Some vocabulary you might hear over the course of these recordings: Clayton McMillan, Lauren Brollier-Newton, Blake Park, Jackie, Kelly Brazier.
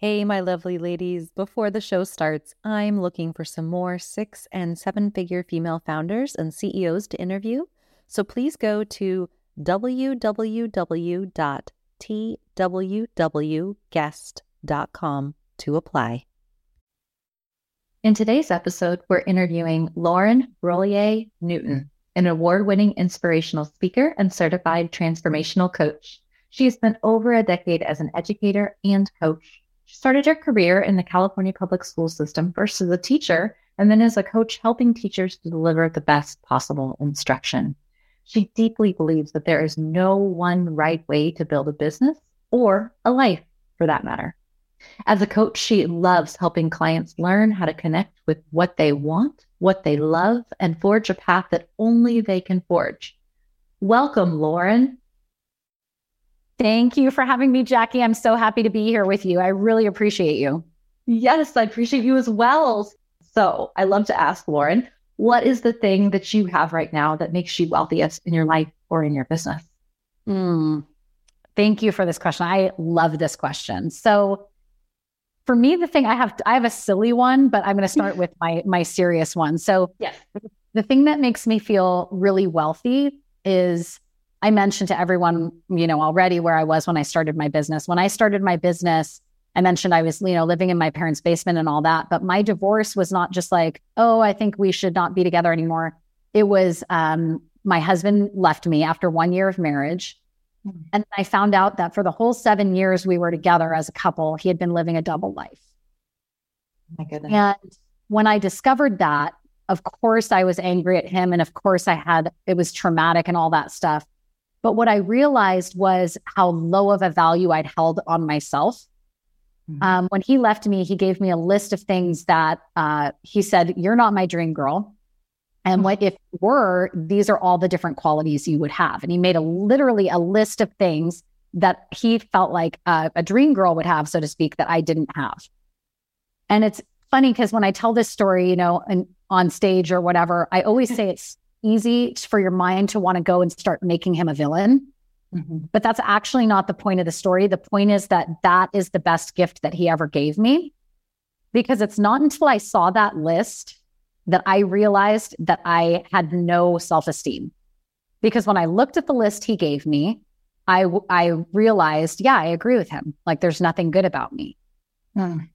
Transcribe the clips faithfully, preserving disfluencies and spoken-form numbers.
Hey, my lovely ladies. Before the show starts, I'm looking for some more six and seven figure female founders and C E Os to interview. So please go to w w w dot t w w guest dot com to apply. In today's episode, we're interviewing Lauren Brollier-Newton, an award-winning inspirational speaker and certified transformational coach. She has spent over a decade as an educator and coach. She started her career in the California public school system, first as a teacher, and then as a coach helping teachers to deliver the best possible instruction. She deeply believes that there is no one right way to build a business or a life, for that matter. As a coach, she loves helping clients learn how to connect with what they want, what they love, and forge a path that only they can forge. Welcome, Lauren. Thank you for having me, Jackie. I'm so happy to be here with you. I really appreciate you. Yes, I appreciate you as well. So I love to ask Lauren, what is the thing that you have right now that makes you wealthiest in your life or in your business? Mm, thank you for this question. I love this question. So for me, the thing I have, I have a silly one, but I'm going to start with my, my serious one. So yes, the thing that makes me feel really wealthy is, I mentioned to everyone, you know, already where I was when I started my business. When I started my business, I mentioned I was, you know, living in my parents' basement and all that. But my divorce was not just like, oh, I think we should not be together anymore. It was um, my husband left me after one year of marriage. Mm-hmm. And I found out that for the whole seven years we were together as a couple, he had been living a double life. My goodness. And when I discovered that, of course, I was angry at him. And of course, I had, it was traumatic and all that stuff. But what I realized was how low of a value I'd held on myself. Mm-hmm. Um, when he left me, he gave me a list of things that uh, he said, you're not my dream girl. And mm-hmm. what if you were, these are all the different qualities you would have. And he made a literally a list of things that he felt like uh, a dream girl would have, so to speak, that I didn't have. And it's funny because when I tell this story, you know, and on stage or whatever, I always say it's easy for your mind to want to go and start making him a villain. Mm-hmm. But that's actually not the point of the story. The point is that that is the best gift that he ever gave me, because it's not until I saw that list that I realized that I had no self-esteem. Because when I looked at the list he gave me, I, I realized, yeah, I agree with him. Like, there's nothing good about me. Mm.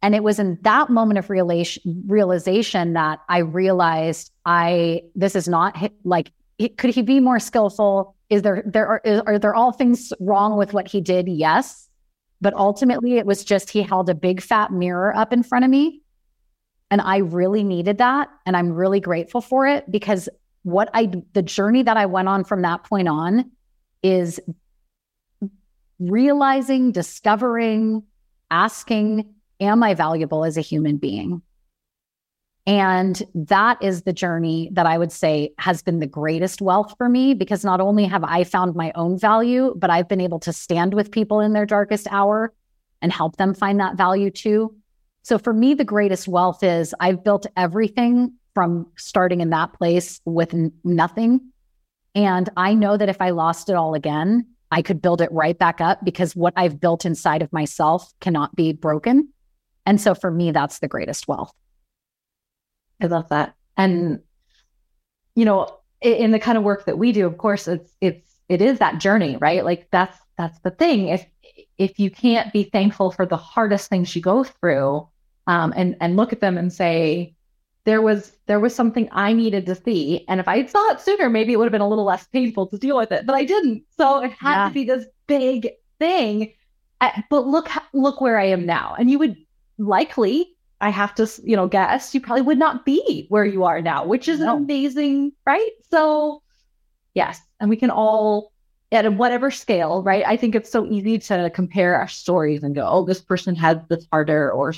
And it was in that moment of realization, realization that I realized I, this is not like, could he be more skillful? Is there, there are, is, are there all things wrong with what he did? Yes. But ultimately it was just, he held a big fat mirror up in front of me, and I really needed that. And I'm really grateful for it, because what I, the journey that I went on from that point on is realizing, discovering, asking, am I valuable as a human being? And that is the journey that I would say has been the greatest wealth for me, because not only have I found my own value, but I've been able to stand with people in their darkest hour and help them find that value too. So for me, the greatest wealth is I've built everything from starting in that place with nothing. And I know that if I lost it all again, I could build it right back up, because what I've built inside of myself cannot be broken. And so for me, that's the greatest wealth. I love that. And, you know, in the kind of work that we do, of course, it's, it's, it is that journey, right? Like that's, that's the thing. If, if you can't be thankful for the hardest things you go through, um, and, and look at them and say, there was, there was something I needed to see. And if I saw it sooner, maybe it would have been a little less painful to deal with it, but I didn't. So it had yeah. to be this big thing, I, but look, look where I am now. And you would, likely, I have to, you know, guess you probably would not be where you are now, which is no. amazing, right? So yes, and we can all, at whatever scale, right? I think it's so easy to compare our stories and go, oh, this person had this harder, or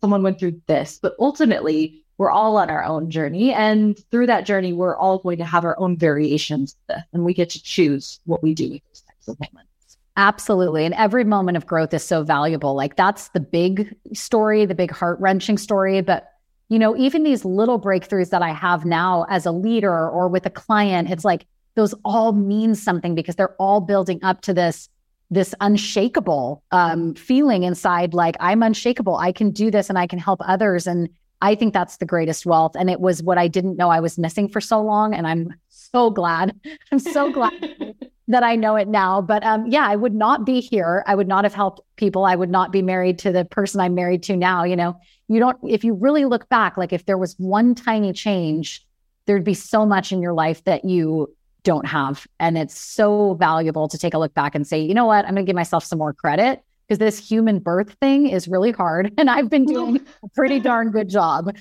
someone went through this, but ultimately we're all on our own journey. And through that journey, we're all going to have our own variations of this, and we get to choose what we do with those types of moments. Absolutely. And every moment of growth is so valuable. Like that's the big story, the big heart-wrenching story. But, you know, even these little breakthroughs that I have now as a leader or with a client, it's like those all mean something, because they're all building up to this this unshakable um, feeling inside, like, I'm unshakable. I can do this and I can help others. And I think that's the greatest wealth. And it was what I didn't know I was missing for so long. And I'm so glad. I'm so glad that I know it now. But um, yeah, I would not be here. I would not have helped people. I would not be married to the person I'm married to now. You know, you don't, if you really look back, like if there was one tiny change, there'd be so much in your life that you don't have. And it's so valuable to take a look back and say, you know what, I'm going to give myself some more credit, because this human birth thing is really hard. And I've been doing a pretty darn good job.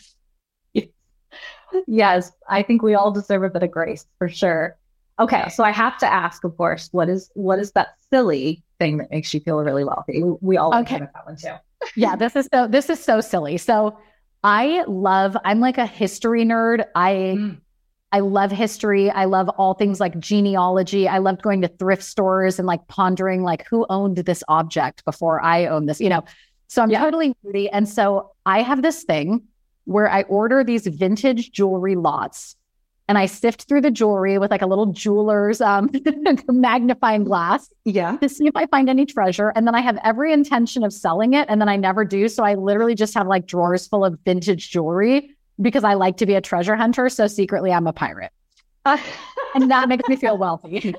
Yes, I think we all deserve a bit of grace for sure. Okay, so I have to ask, of course, what is what is that silly thing that makes you feel really wealthy? We, we all okay. That one too. Yeah, this is so this is so silly. So I love, I'm like a history nerd. I mm. I love history. I love all things like genealogy. I loved going to thrift stores and like pondering like who owned this object before I owned this, you know. So I'm yeah. totally nerdy. And so I have this thing where I order these vintage jewelry lots and I sift through the jewelry with like a little jeweler's um, magnifying glass yeah. to see if I find any treasure. And then I have every intention of selling it. And then I never do. So I literally just have like drawers full of vintage jewelry, because I like to be a treasure hunter. So secretly I'm a pirate. Uh, and that makes me feel wealthy.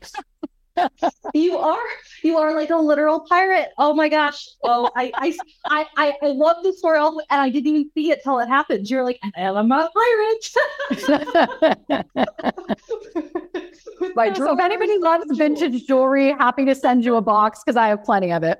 You are, you are like a literal pirate. Oh my gosh. Oh, I, I, I, I, I love this story. And I didn't even see it till it happened. You're like, and I'm a pirate. My so if anybody loves vintage jewelry, happy to send you a box, because I have plenty of it.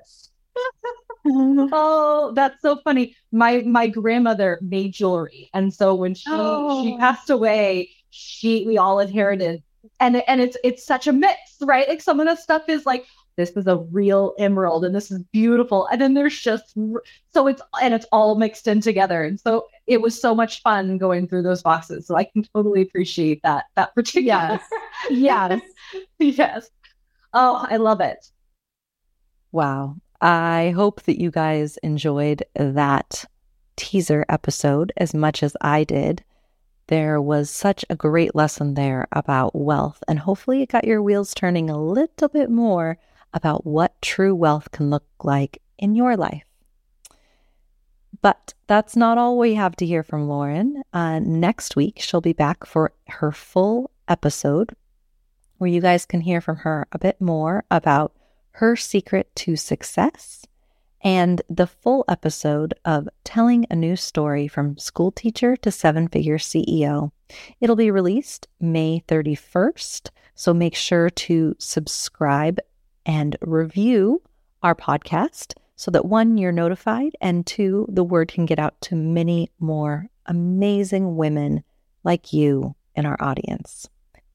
Oh, that's so funny. My my grandmother made jewelry. And so when she, oh. she passed away, she we all inherited. And and it's it's such a mix, right? Like some of the stuff is like, this is a real emerald and this is beautiful. And then there's just so it's and it's all mixed in together. And so it was so much fun going through those boxes. So I can totally appreciate that that particular. Yes. Yes. Yes. Oh, I love it. Wow. I hope that you guys enjoyed that teaser episode as much as I did. There was such a great lesson there about wealth, and hopefully it got your wheels turning a little bit more about what true wealth can look like in your life. But that's not all we have to hear from Lauren. Uh, next week, she'll be back for her full episode where you guys can hear from her a bit more about her secret to success, and the full episode of Telling a New Story from School Teacher to Seven-Figure C E O. It'll be released May thirty-first, so make sure to subscribe and review our podcast so that one, you're notified, and two, the word can get out to many more amazing women like you in our audience.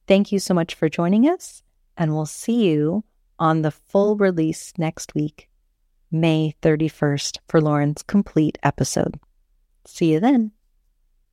Thank you so much for joining us, and we'll see you on the full release next week, May thirty-first, for Lauren's complete episode. See you then.